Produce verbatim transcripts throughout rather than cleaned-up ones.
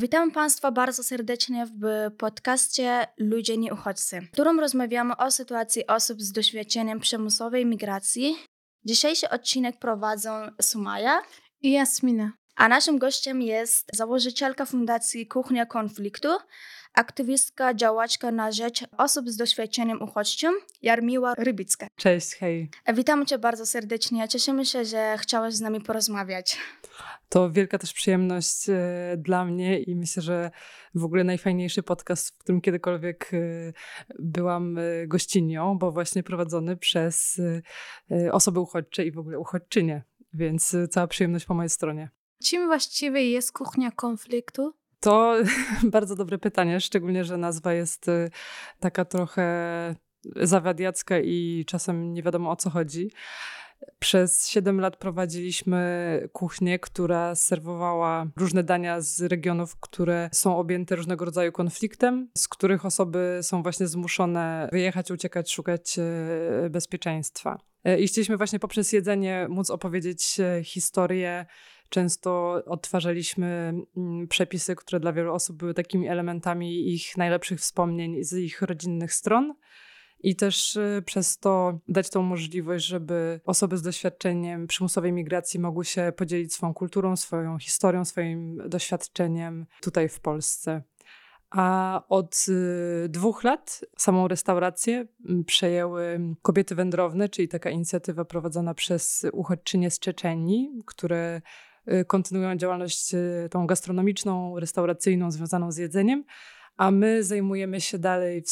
Witam Państwa bardzo serdecznie w podcaście Ludzie nie uchodźcy, w którym rozmawiamy o sytuacji osób z doświadczeniem przymusowej migracji. Dzisiejszy odcinek prowadzą Sumaja i Jasmina. A naszym gościem jest założycielka Fundacji Kuchnia Konfliktu, aktywistka, działaczka na rzecz osób z doświadczeniem uchodźczym, Jarmiła Rybicka. Cześć, hej. Witamy Cię bardzo serdecznie. Cieszymy się, że chciałaś z nami porozmawiać. To wielka też przyjemność dla mnie i myślę, że w ogóle najfajniejszy podcast, w którym kiedykolwiek byłam gościnią, bo właśnie prowadzony przez osoby uchodźcze i w ogóle uchodźczynie, więc cała przyjemność po mojej stronie. Czym właściwie jest kuchnia konfliktu? To bardzo dobre pytanie, szczególnie, że nazwa jest taka trochę zawiadiacka i czasem nie wiadomo o co chodzi. Przez siedem lat prowadziliśmy kuchnię, która serwowała różne dania z regionów, które są objęte różnego rodzaju konfliktem, z których osoby są właśnie zmuszone wyjechać, uciekać, szukać bezpieczeństwa. I chcieliśmy właśnie poprzez jedzenie móc opowiedzieć historię. Często odtwarzaliśmy przepisy, które dla wielu osób były takimi elementami ich najlepszych wspomnień z ich rodzinnych stron. I też przez to dać tą możliwość, żeby osoby z doświadczeniem przymusowej migracji mogły się podzielić swoją kulturą, swoją historią, swoim doświadczeniem tutaj w Polsce. A od dwóch lat samą restaurację przejęły kobiety wędrowne, czyli taka inicjatywa prowadzona przez uchodźczynie z Czeczenii, które kontynuują działalność tą gastronomiczną, restauracyjną związaną z jedzeniem. A my zajmujemy się dalej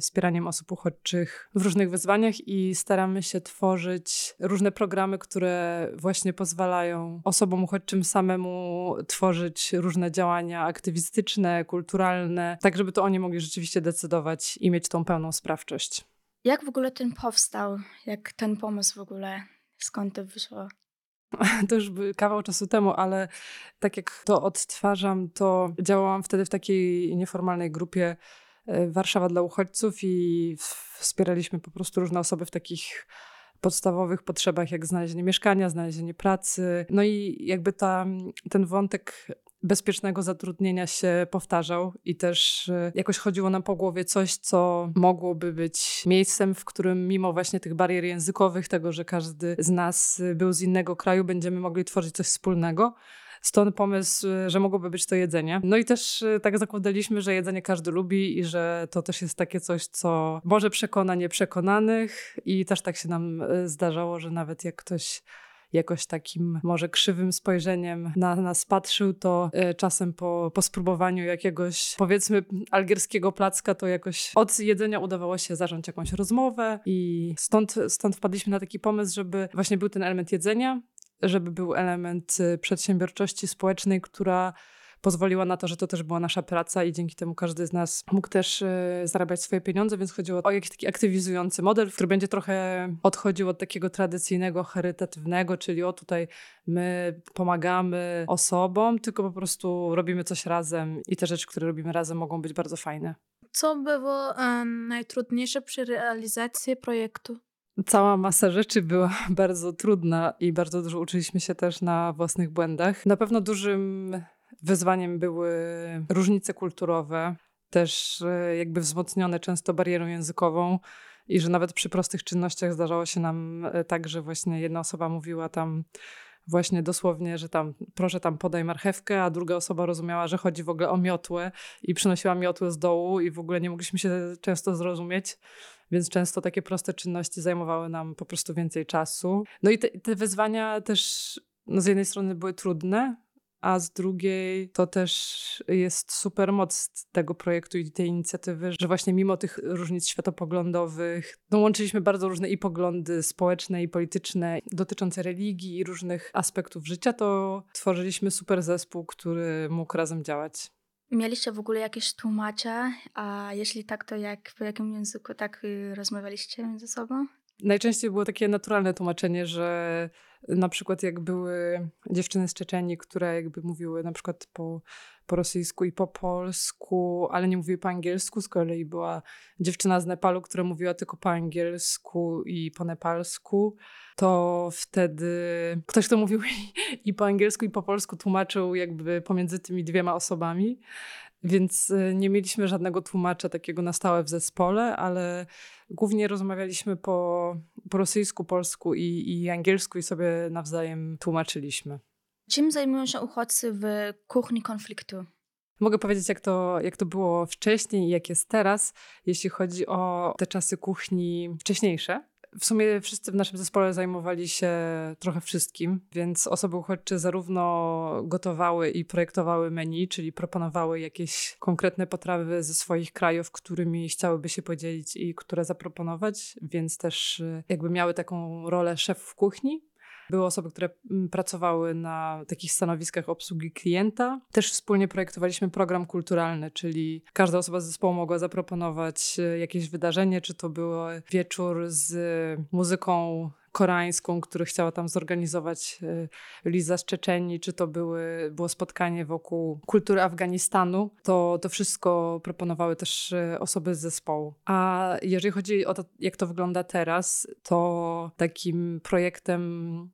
wspieraniem osób uchodźczych w różnych wyzwaniach i staramy się tworzyć różne programy, które właśnie pozwalają osobom uchodźczym samemu tworzyć różne działania aktywistyczne, kulturalne, tak żeby to oni mogli rzeczywiście decydować i mieć tą pełną sprawczość. Jak w ogóle ten powstał? Jak ten pomysł w ogóle? Skąd to wyszło? To już kawał czasu temu, ale tak jak to odtwarzam, to działałam wtedy w takiej nieformalnej grupie Warszawa dla uchodźców i wspieraliśmy po prostu różne osoby w takich podstawowych potrzebach, jak znalezienie mieszkania, znalezienie pracy. No i jakby ta, ten wątek bezpiecznego zatrudnienia się powtarzał i też jakoś chodziło nam po głowie coś, co mogłoby być miejscem, w którym mimo właśnie tych barier językowych, tego, że każdy z nas był z innego kraju, będziemy mogli tworzyć coś wspólnego. Stąd pomysł, że mogłoby być to jedzenie. No i też tak zakładaliśmy, że jedzenie każdy lubi i że to też jest takie coś, co może przekona nieprzekonanych i też tak się nam zdarzało, że nawet jak ktoś jakoś takim może krzywym spojrzeniem na nas patrzył, to czasem po, po spróbowaniu jakiegoś, powiedzmy, algierskiego placka, to jakoś od jedzenia udawało się zacząć jakąś rozmowę i stąd, stąd wpadliśmy na taki pomysł, żeby właśnie był ten element jedzenia, żeby był element przedsiębiorczości społecznej, która pozwoliła na to, że to też była nasza praca i dzięki temu każdy z nas mógł też zarabiać swoje pieniądze, więc chodziło o jakiś taki aktywizujący model, który będzie trochę odchodził od takiego tradycyjnego, charytatywnego, czyli o tutaj my pomagamy osobom, tylko po prostu robimy coś razem i te rzeczy, które robimy razem, mogą być bardzo fajne. Co było um, najtrudniejsze przy realizacji projektu? Cała masa rzeczy była bardzo trudna i bardzo dużo uczyliśmy się też na własnych błędach. Na pewno dużym wyzwaniem były różnice kulturowe, też jakby wzmocnione często barierą językową i że nawet przy prostych czynnościach zdarzało się nam tak, że właśnie jedna osoba mówiła tam właśnie dosłownie, że tam proszę tam podaj marchewkę, a druga osoba rozumiała, że chodzi w ogóle o miotłę i przynosiła miotłę z dołu i w ogóle nie mogliśmy się często zrozumieć. Więc często takie proste czynności zajmowały nam po prostu więcej czasu. No i te, te wyzwania też no z jednej strony były trudne, a z drugiej to też jest super moc tego projektu i tej inicjatywy, że właśnie mimo tych różnic światopoglądowych no łączyliśmy bardzo różne i poglądy społeczne i polityczne dotyczące religii i różnych aspektów życia, to tworzyliśmy super zespół, który mógł razem działać. Mieliście w ogóle jakieś tłumacze, a jeśli tak, to jak, po jakim języku tak rozmawialiście między sobą? Najczęściej było takie naturalne tłumaczenie, że na przykład jak były dziewczyny z Czeczenii, które jakby mówiły na przykład po, po rosyjsku i po polsku, ale nie mówiły po angielsku. Z kolei była dziewczyna z Nepalu, która mówiła tylko po angielsku i po nepalsku. To wtedy ktoś, kto mówił i po angielsku i po polsku, tłumaczył jakby pomiędzy tymi dwiema osobami. Więc nie mieliśmy żadnego tłumacza takiego na stałe w zespole, ale głównie rozmawialiśmy po, po rosyjsku, polsku i, i angielsku i sobie nawzajem tłumaczyliśmy. Czym zajmują się uchodźcy w kuchni konfliktu? Mogę powiedzieć, jak to, jak to było wcześniej i jak jest teraz, jeśli chodzi o te czasy kuchni wcześniejsze. W sumie wszyscy w naszym zespole zajmowali się trochę wszystkim, więc osoby uchodźcze zarówno gotowały i projektowały menu, czyli proponowały jakieś konkretne potrawy ze swoich krajów, którymi chciałyby się podzielić i które zaproponować, więc też jakby miały taką rolę szefów kuchni. Były osoby, które pracowały na takich stanowiskach obsługi klienta. Też wspólnie projektowaliśmy program kulturalny, czyli każda osoba z zespołu mogła zaproponować jakieś wydarzenie, czy to był wieczór z muzyką koreańską, który chciała tam zorganizować Liza z Czeczenii, czy to były, było spotkanie wokół kultury Afganistanu, to, to wszystko proponowały też osoby z zespołu. A jeżeli chodzi o to, jak to wygląda teraz, to takim projektem,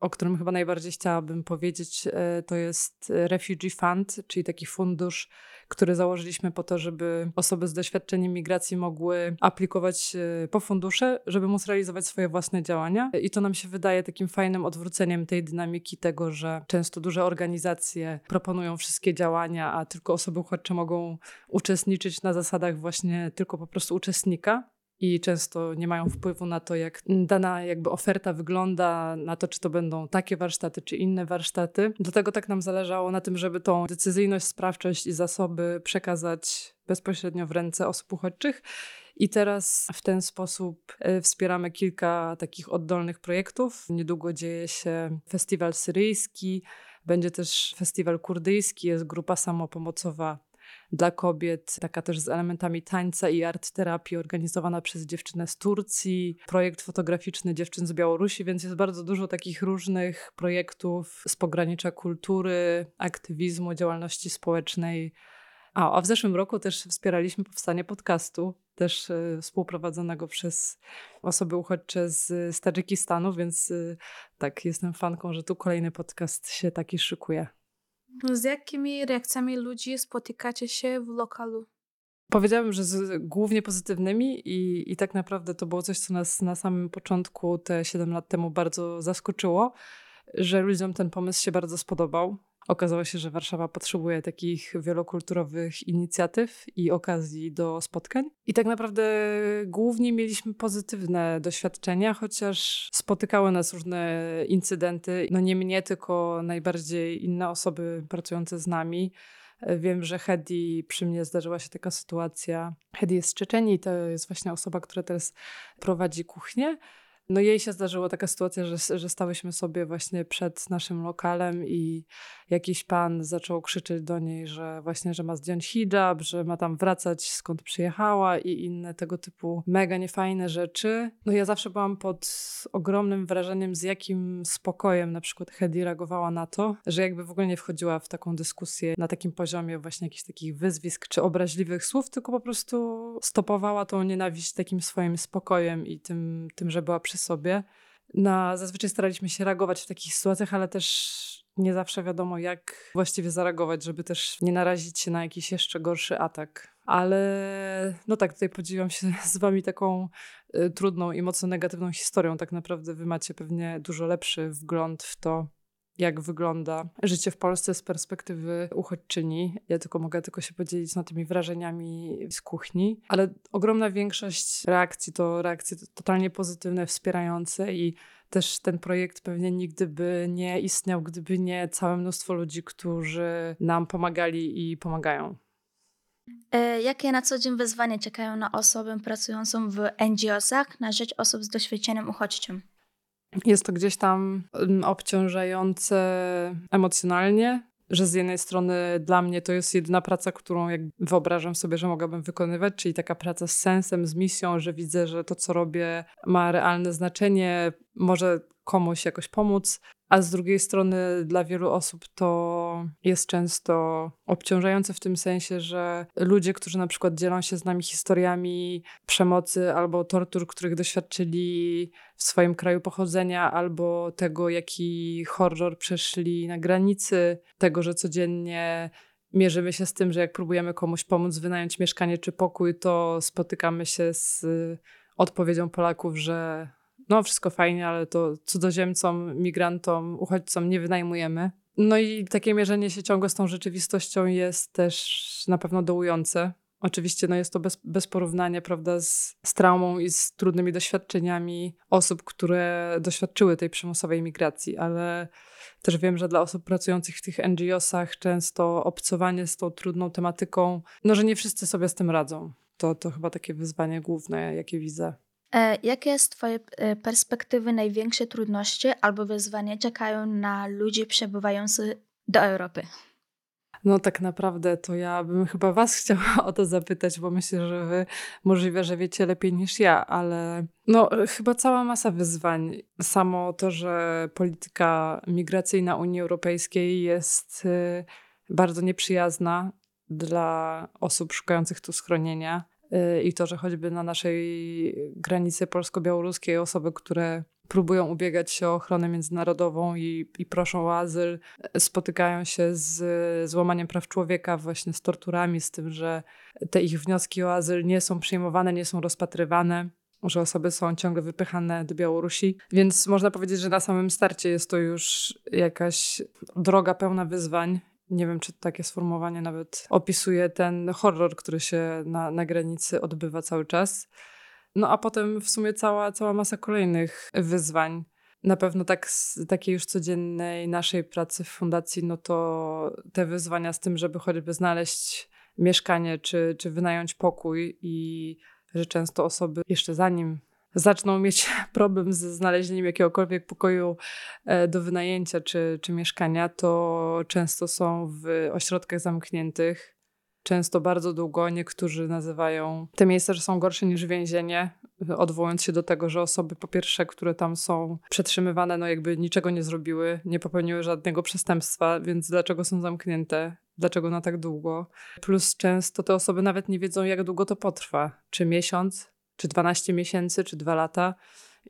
o którym chyba najbardziej chciałabym powiedzieć, to jest Refugee Fund, czyli taki fundusz, który założyliśmy po to, żeby osoby z doświadczeniem migracji mogły aplikować po fundusze, żeby móc realizować swoje własne działania. I to nam się wydaje takim fajnym odwróceniem tej dynamiki tego, że często duże organizacje proponują wszystkie działania, a tylko osoby uchodźcze mogą uczestniczyć na zasadach właśnie tylko po prostu uczestnika. I często nie mają wpływu na to, jak dana jakby oferta wygląda, na to, czy to będą takie warsztaty, czy inne warsztaty. Dlatego tak nam zależało na tym, żeby tą decyzyjność, sprawczość i zasoby przekazać bezpośrednio w ręce osób uchodźczych. I teraz w ten sposób wspieramy kilka takich oddolnych projektów. Niedługo dzieje się festiwal syryjski, będzie też festiwal kurdyjski, jest grupa samopomocowa dla kobiet, taka też z elementami tańca i art terapii, organizowana przez dziewczynę z Turcji, projekt fotograficzny dziewczyn z Białorusi, więc jest bardzo dużo takich różnych projektów z pogranicza kultury, aktywizmu, działalności społecznej. A, a w zeszłym roku też wspieraliśmy powstanie podcastu, też y, współprowadzonego przez osoby uchodźcze z, z Tadżykistanu, więc y, tak, jestem fanką, że tu kolejny podcast się taki szykuje. Z jakimi reakcjami ludzi spotykacie się w lokalu? Powiedziałabym, że z, głównie pozytywnymi i, i tak naprawdę to było coś, co nas na samym początku te siedem lat temu bardzo zaskoczyło, że ludziom ten pomysł się bardzo spodobał. Okazało się, że Warszawa potrzebuje takich wielokulturowych inicjatyw i okazji do spotkań. I tak naprawdę głównie mieliśmy pozytywne doświadczenia, chociaż spotykały nas różne incydenty. No nie mnie, tylko najbardziej inne osoby pracujące z nami. Wiem, że Hedi, przy mnie zdarzyła się taka sytuacja. Hedi jest z Czeczenii, to jest właśnie osoba, która teraz prowadzi kuchnię. No jej się zdarzyła taka sytuacja, że, że stałyśmy sobie właśnie przed naszym lokalem i jakiś pan zaczął krzyczeć do niej, że właśnie, że ma zdjąć hijab, że ma tam wracać skąd przyjechała i inne tego typu mega niefajne rzeczy. No ja zawsze byłam pod ogromnym wrażeniem, z jakim spokojem na przykład Hedi reagowała na to, że jakby w ogóle nie wchodziła w taką dyskusję na takim poziomie właśnie jakichś takich wyzwisk czy obraźliwych słów, tylko po prostu stopowała tą nienawiść takim swoim spokojem i tym, tym że była przy sobie. Na, zazwyczaj staraliśmy się reagować w takich sytuacjach, ale też nie zawsze wiadomo, jak właściwie zareagować, żeby też nie narazić się na jakiś jeszcze gorszy atak. Ale no tak, tutaj podzieliłam się z wami taką y, trudną i mocno negatywną historią. Tak naprawdę wy macie pewnie dużo lepszy wgląd w to, jak wygląda życie w Polsce z perspektywy uchodźczyni. Ja tylko mogę tylko się podzielić no, tymi wrażeniami z kuchni, ale ogromna większość reakcji to reakcje totalnie pozytywne, wspierające i też ten projekt pewnie nigdy by nie istniał, gdyby nie całe mnóstwo ludzi, którzy nam pomagali i pomagają. E, jakie na co dzień wyzwania czekają na osobę pracującą w en dżi osach na rzecz osób z doświadczeniem uchodźczym? Jest to gdzieś tam obciążające emocjonalnie, że z jednej strony dla mnie to jest jedyna praca, którą jak wyobrażam sobie, że mogłabym wykonywać, czyli taka praca z sensem, z misją, że widzę, że to, co robię, ma realne znaczenie, może komuś jakoś pomóc, a z drugiej strony dla wielu osób to jest często obciążające w tym sensie, że ludzie, którzy na przykład dzielą się z nami historiami przemocy albo tortur, których doświadczyli w swoim kraju pochodzenia, albo tego, jaki horror przeszli na granicy, tego, że codziennie mierzymy się z tym, że jak próbujemy komuś pomóc wynająć mieszkanie czy pokój, to spotykamy się z odpowiedzią Polaków, że no wszystko fajnie, ale to cudzoziemcom, migrantom, uchodźcom nie wynajmujemy. No i takie mierzenie się ciągle z tą rzeczywistością jest też na pewno dołujące. Oczywiście no jest to bez, bez porównania, prawda, z, z traumą i z trudnymi doświadczeniami osób, które doświadczyły tej przymusowej migracji, ale też wiem, że dla osób pracujących w tych en dżi osach często obcowanie z tą trudną tematyką, no że nie wszyscy sobie z tym radzą. To, to chyba takie wyzwanie główne, jakie widzę. Jakie z Twojej perspektywy największe trudności albo wyzwania czekają na ludzi przebywających do Europy? No tak naprawdę to ja bym chyba was chciała o to zapytać, bo myślę, że wy możliwe, że wiecie lepiej niż ja, ale no chyba cała masa wyzwań. Samo to, że polityka migracyjna Unii Europejskiej jest bardzo nieprzyjazna dla osób szukających tu schronienia. I to, że choćby na naszej granicy polsko-białoruskiej osoby, które próbują ubiegać się o ochronę międzynarodową i, i proszą o azyl, spotykają się z złamaniem praw człowieka, właśnie z torturami, z tym, że te ich wnioski o azyl nie są przyjmowane, nie są rozpatrywane, że osoby są ciągle wypychane do Białorusi. Więc można powiedzieć, że na samym starcie jest to już jakaś droga pełna wyzwań. Nie wiem, czy takie sformułowanie nawet opisuje ten horror, który się na, na granicy odbywa cały czas. No a potem w sumie cała, cała masa kolejnych wyzwań. Na pewno tak z takiej już codziennej naszej pracy w fundacji, no to te wyzwania z tym, żeby choćby znaleźć mieszkanie czy, czy wynająć pokój i że często osoby jeszcze zanim zaczną mieć problem ze znalezieniem jakiegokolwiek pokoju do wynajęcia czy, czy mieszkania, to często są w ośrodkach zamkniętych. Często bardzo długo niektórzy nazywają te miejsca, że są gorsze niż więzienie, odwołując się do tego, że osoby po pierwsze, które tam są przetrzymywane, no jakby niczego nie zrobiły, nie popełniły żadnego przestępstwa, więc dlaczego są zamknięte? Dlaczego na tak długo? Plus często te osoby nawet nie wiedzą, jak długo to potrwa. Czy miesiąc? Czy dwanaście miesięcy, czy dwa lata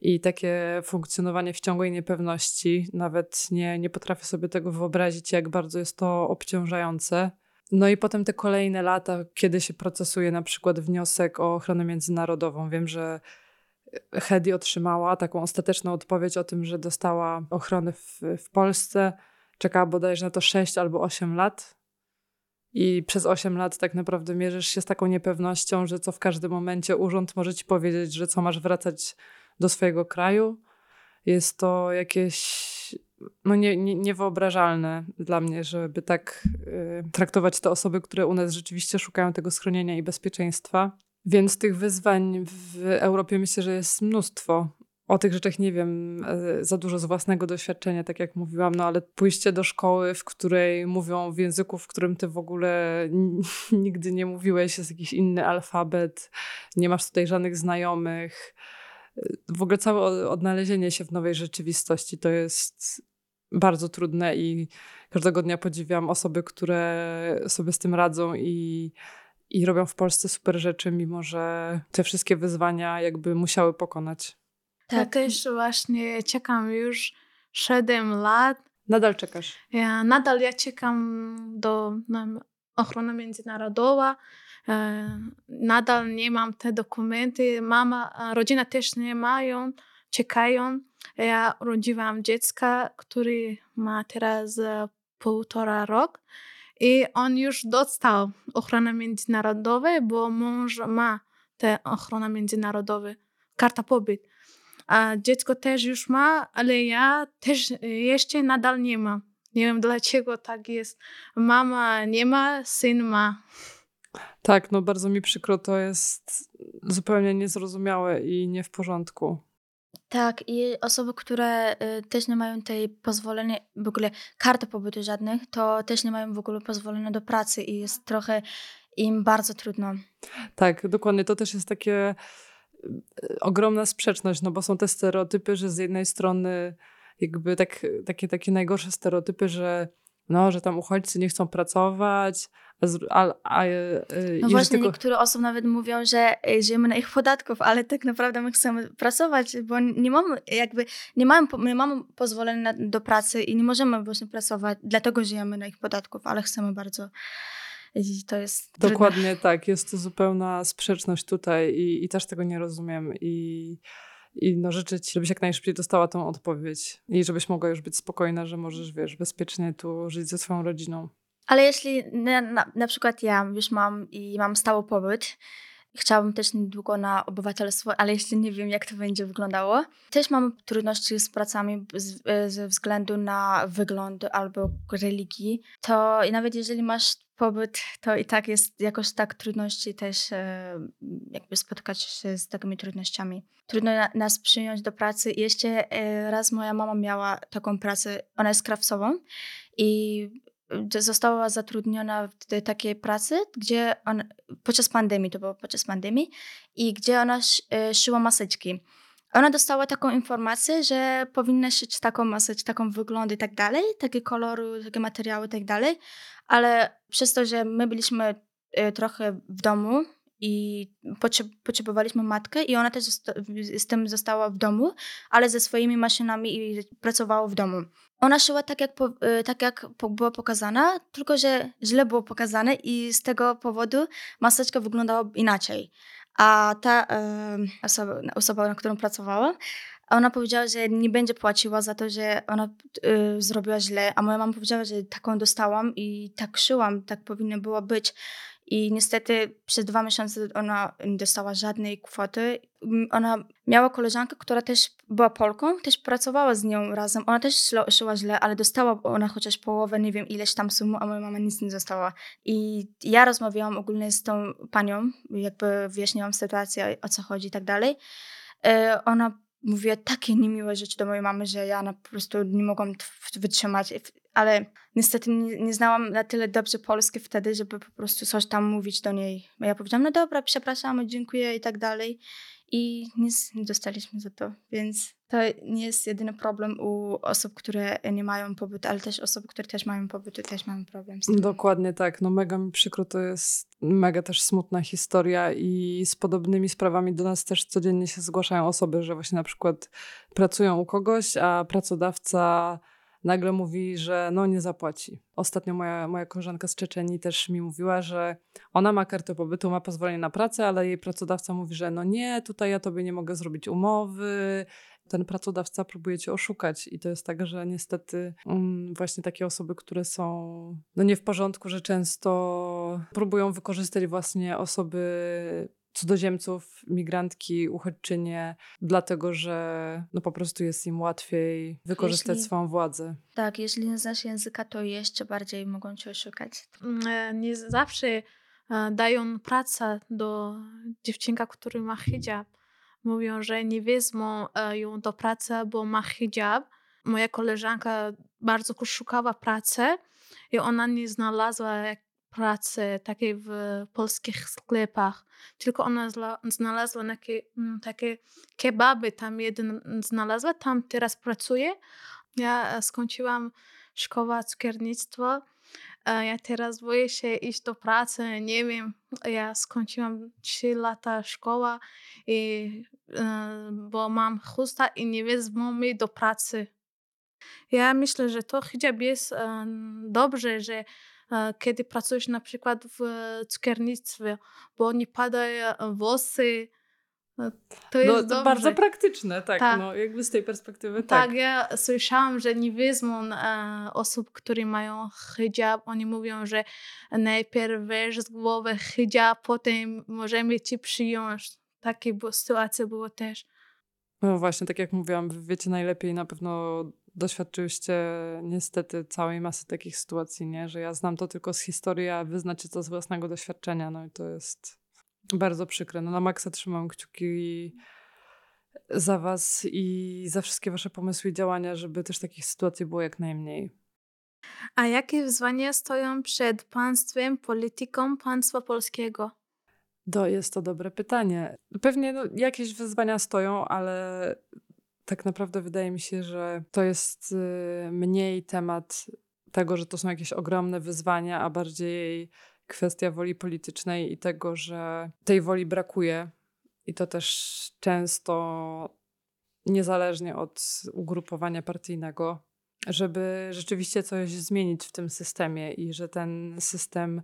i takie funkcjonowanie w ciągłej niepewności, nawet nie, nie potrafię sobie tego wyobrazić, jak bardzo jest to obciążające. No i potem te kolejne lata, kiedy się procesuje na przykład wniosek o ochronę międzynarodową. Wiem, że Hedi otrzymała taką ostateczną odpowiedź o tym, że dostała ochronę w, w Polsce, czekała bodajże na to sześć albo osiem lat. I przez osiem lat tak naprawdę mierzysz się z taką niepewnością, że co w każdym momencie urząd może ci powiedzieć, że co masz wracać do swojego kraju. Jest to jakieś no nie, nie, niewyobrażalne dla mnie, żeby tak y, traktować te osoby, które u nas rzeczywiście szukają tego schronienia i bezpieczeństwa. Więc tych wyzwań w Europie myślę, że jest mnóstwo. O tych rzeczach nie wiem za dużo z własnego doświadczenia, tak jak mówiłam, no ale pójście do szkoły, w której mówią w języku, w którym ty w ogóle n- nigdy nie mówiłeś, jest jakiś inny alfabet, nie masz tutaj żadnych znajomych. W ogóle całe odnalezienie się w nowej rzeczywistości to jest bardzo trudne i każdego dnia podziwiam osoby, które sobie z tym radzą i i robią w Polsce super rzeczy, mimo że te wszystkie wyzwania jakby musiały pokonać. Ja też właśnie czekam już siedem lat. Nadal czekasz? Ja, nadal ja czekam do no, ochrony międzynarodowej. E, nadal nie mam te dokumenty. Mama, rodzina też nie mają, czekają. Ja urodziłam dziecka, który ma teraz półtora roku i on już dostał ochronę międzynarodową, bo mąż ma tę ochronę międzynarodową, kartę pobytu. A dziecko też już ma, ale ja też jeszcze nadal nie mam. Nie wiem, dlaczego tak jest. Mama nie ma, syn ma. Tak, no bardzo mi przykro, to jest zupełnie niezrozumiałe i nie w porządku. Tak, i osoby, które też nie mają tej pozwolenia, w ogóle karty pobytu żadnych, to też nie mają w ogóle pozwolenia do pracy i jest trochę im bardzo trudno. Tak, dokładnie, to też jest takie ogromna sprzeczność, no bo są te stereotypy, że z jednej strony jakby tak, takie, takie najgorsze stereotypy, że no, że tam uchodźcy nie chcą pracować, a, a, i no właśnie, tylko... niektóre osoby nawet mówią, że żyjemy na ich podatków, ale tak naprawdę my chcemy pracować, bo nie mamy jakby, nie mamy, nie mamy pozwolenia do pracy i nie możemy właśnie pracować, dlatego żyjemy na ich podatków, ale chcemy bardzo i to jest... Dokładnie trudne. Tak, jest to zupełna sprzeczność tutaj i, i też tego nie rozumiem i... I no życzę ci, żebyś jak najszybciej dostała tą odpowiedź i żebyś mogła już być spokojna, że możesz, wiesz, bezpiecznie tu żyć ze swoją rodziną. Ale jeśli na, na, na przykład ja już mam i mam stały pobyt, chciałabym też niedługo na obywatelstwo, ale jeszcze nie wiem, jak to będzie wyglądało. Też mam trudności z pracami z, ze względu na wygląd albo religii. To i nawet jeżeli masz pobyt, to i tak jest jakoś tak trudności też e, jakby spotkać się z takimi trudnościami. Trudno na, nas przyjąć do pracy. I jeszcze e, raz moja mama miała taką pracę, ona jest krawcową i została zatrudniona w takiej pracy, gdzie ona, podczas pandemii, to było podczas pandemii, i gdzie ona szyła maseczki. Ona dostała taką informację, że powinna szyć taką maseczkę, taką wygląd i tak dalej, takie kolory, takie materiały i tak dalej, ale przez to, że my byliśmy trochę w domu i potrzebowaliśmy matkę i ona też z tym została w domu, ale ze swoimi maszynami i pracowała w domu. Ona szyła tak jak, po, tak, jak była pokazana, tylko że źle było pokazane i z tego powodu maseczka wyglądała inaczej. A ta e, osoba, osoba, na którą pracowałam, ona powiedziała, że nie będzie płaciła za to, że ona e, zrobiła źle. A moja mama powiedziała, że taką dostałam i tak szyłam, tak powinno było być. I niestety przez dwa miesiące ona nie dostała żadnej kwoty. Ona miała koleżankę, która też była Polką, też pracowała z nią razem. Ona też szło, szła źle, ale dostała ona chociaż połowę, nie wiem ileś tam sumu, a moja mama nic nie dostała. I ja rozmawiałam ogólnie z tą panią, jakby wyjaśniłam sytuację, o co chodzi i tak dalej. Ona mówiła takie niemiłe rzeczy do mojej mamy, że ja po prostu nie mogłam wytrzymać. Ale niestety nie, nie znałam na tyle dobrze polski wtedy, żeby po prostu coś tam mówić do niej. Ja powiedziałam, no dobra, przepraszamy, dziękuję i tak dalej. I nic nie dostaliśmy za to. Więc to nie jest jedyny problem u osób, które nie mają pobytu, ale też osób, które też mają pobytu, też mają problem z tym. Dokładnie tak. No mega mi przykro, to jest mega też smutna historia i z podobnymi sprawami do nas też codziennie się zgłaszają osoby, że właśnie na przykład pracują u kogoś, a pracodawca... nagle mówi, że no nie zapłaci. Ostatnio moja, moja koleżanka z Czeczenii też mi mówiła, że ona ma kartę pobytu, ma pozwolenie na pracę, ale jej pracodawca mówi, że no nie, tutaj ja tobie nie mogę zrobić umowy. Ten pracodawca próbuje cię oszukać i to jest tak, że niestety um, właśnie takie osoby, które są no nie w porządku, że często próbują wykorzystać właśnie osoby cudzoziemców, migrantki, uchodźczynie, dlatego, że no po prostu jest im łatwiej wykorzystać jeśli, swoją władzę. Tak, jeśli nie znasz języka, to jeszcze bardziej mogą cię oszukać. Nie zawsze dają pracę do dziewczynka, który ma hijab. Mówią, że nie wezmą ją do pracy, bo ma hijab. Moja koleżanka bardzo szukała pracy i ona nie znalazła pracy takiej w polskich sklepach. Tylko ona zla, znalazła takie, takie kebaby, tam jeden znalazła, tam teraz pracuje. Ja skończyłam szkołę cukiernictwa. Ja teraz boję się iść do pracy, nie wiem. Ja skończyłam trzy lata szkoła, i, bo mam chusta i nie wezmą mnie do pracy. Ja myślę, że to hijab jest dobrze, że kiedy pracujesz na przykład w cukiernictwie, bo nie padają włosy, to jest no, dobrze. Bardzo praktyczne, tak, tak. No, jakby z tej perspektywy. Tak, tak ja słyszałam, że nie wezmą osób, które mają hijab, oni mówią, że najpierw weź z głowy hijab, potem możemy ci przyjąć. Takie sytuacje było też. No właśnie, tak jak mówiłam, wiecie najlepiej na pewno... Doświadczyłyście niestety całej masy takich sytuacji, nie? Że ja znam to tylko z historii, a wy znacie to z własnego doświadczenia. No i to jest bardzo przykre. No na maksa trzymam kciuki za was i za wszystkie wasze pomysły i działania, żeby też takich sytuacji było jak najmniej. A jakie wyzwania stoją przed państwem, polityką państwa polskiego? To jest to dobre pytanie. Pewnie no, jakieś wyzwania stoją, ale tak naprawdę wydaje mi się, że to jest mniej temat tego, że to są jakieś ogromne wyzwania, a bardziej kwestia woli politycznej i tego, że tej woli brakuje. I to też często niezależnie od ugrupowania partyjnego, żeby rzeczywiście coś zmienić w tym systemie i że ten system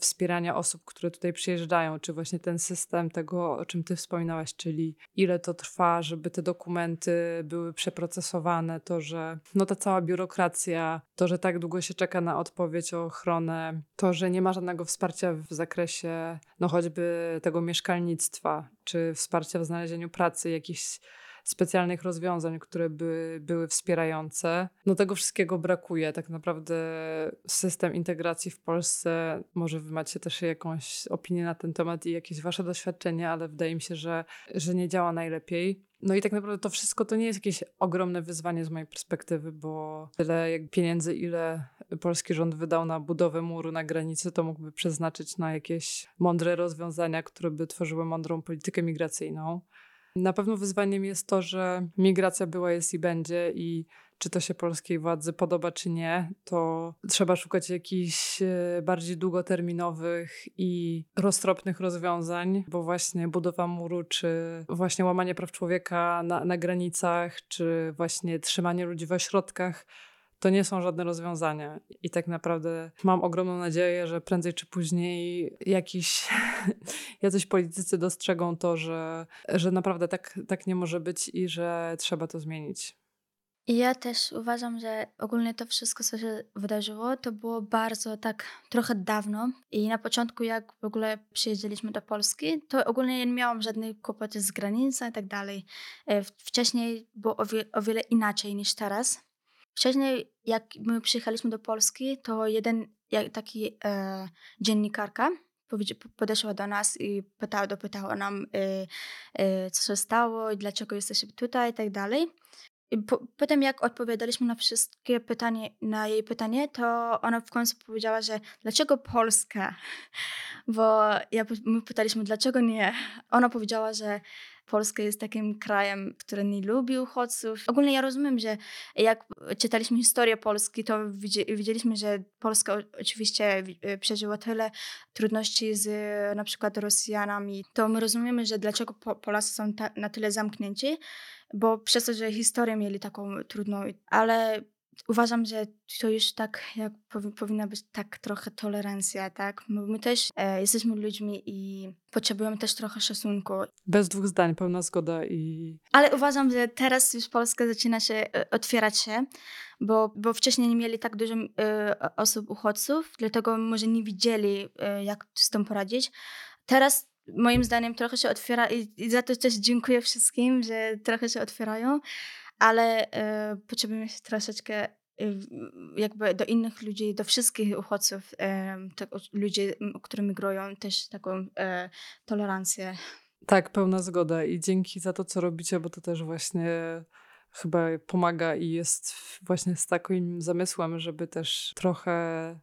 wspierania osób, które tutaj przyjeżdżają, czy właśnie ten system tego, o czym ty wspominałaś, czyli ile to trwa, żeby te dokumenty były przeprocesowane, to, że no ta cała biurokracja, to, że tak długo się czeka na odpowiedź, o ochronę, to, że nie ma żadnego wsparcia w zakresie no choćby tego mieszkalnictwa, czy wsparcia w znalezieniu pracy, jakichś specjalnych rozwiązań, które by były wspierające. No tego wszystkiego brakuje. Tak naprawdę system integracji w Polsce, może wy macie też jakąś opinię na ten temat i jakieś wasze doświadczenia, ale wydaje mi się, że, że nie działa najlepiej. No i tak naprawdę to wszystko to nie jest jakieś ogromne wyzwanie z mojej perspektywy, bo tyle jak pieniędzy, ile polski rząd wydał na budowę muru na granicy, to mógłby przeznaczyć na jakieś mądre rozwiązania, które by tworzyły mądrą politykę migracyjną. Na pewno wyzwaniem jest to, że migracja była, jest i będzie i czy to się polskiej władzy podoba, czy nie, to trzeba szukać jakichś bardziej długoterminowych i roztropnych rozwiązań, bo właśnie budowa muru, czy właśnie łamanie praw człowieka na, na granicach, czy właśnie trzymanie ludzi w ośrodkach, to nie są żadne rozwiązania. I tak naprawdę mam ogromną nadzieję, że prędzej czy później jakiś, jacyś politycy dostrzegą to, że, że naprawdę tak, tak nie może być i że trzeba to zmienić. Ja też uważam, że ogólnie to wszystko, co się wydarzyło, to było bardzo tak trochę dawno i na początku, jak w ogóle przyjeżdżaliśmy do Polski, to ogólnie ja nie miałam żadnych kłopotów z granicą i tak dalej. Wcześniej było o, wie, o wiele inaczej niż teraz. Wcześniej, jak my przyjechaliśmy do Polski, to jeden taki e, dziennikarka podeszła do nas i pytała, dopytała nam, e, e, co się stało i dlaczego jesteśmy tutaj i tak dalej. I po, potem jak odpowiadaliśmy na wszystkie pytania, na jej pytanie, to ona w końcu powiedziała, że dlaczego Polska? Bo ja, my pytaliśmy, dlaczego nie? Ona powiedziała, że Polska jest takim krajem, który nie lubi uchodźców. Ogólnie ja rozumiem, że jak czytaliśmy historię Polski, to widzieliśmy, że Polska oczywiście przeżyła tyle trudności z na przykład Rosjanami. To my rozumiemy, że dlaczego Polacy są ta, na tyle zamknięci, bo przez to, że historię mieli taką trudną. Ale uważam, że to już tak, jak powi- powinna być tak trochę tolerancja, tak? My, my też e, jesteśmy ludźmi i potrzebujemy też trochę szacunku. Bez dwóch zdań, pełna zgoda i... Ale uważam, że teraz już Polska zaczyna się e, otwierać się, bo, bo wcześniej nie mieli tak dużo e, osób uchodźców, dlatego może nie widzieli, e, jak z tym poradzić. Teraz moim zdaniem trochę się otwiera i, i za to też dziękuję wszystkim, że trochę się otwierają. Ale e, potrzebujemy się troszeczkę e, jakby do innych ludzi, do wszystkich uchodźców, e, tak, ludzi, którzy migrują, też taką e, tolerancję. Tak, pełna zgoda i dzięki za to, co robicie, bo to też właśnie chyba pomaga i jest właśnie z takim zamysłem, żeby też trochę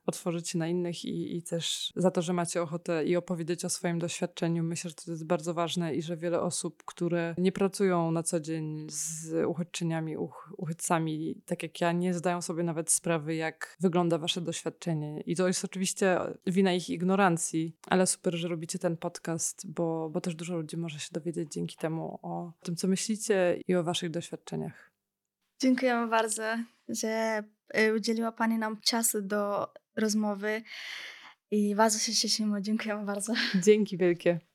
otworzyć się na innych i, i też za to, że macie ochotę i opowiedzieć o swoim doświadczeniu. Myślę, że to jest bardzo ważne i że wiele osób, które nie pracują na co dzień z uchodźczyniami, uch, uchodźcami, tak jak ja, nie zdają sobie nawet sprawy, jak wygląda wasze doświadczenie. I to jest oczywiście wina ich ignorancji, ale super, że robicie ten podcast, bo, bo też dużo ludzi może się dowiedzieć dzięki temu o tym, co myślicie i o waszych doświadczeniach. Dziękujemy bardzo, że udzieliła Pani nam czasu do rozmowy i bardzo się cieszymy. Dziękujemy bardzo. Dzięki wielkie.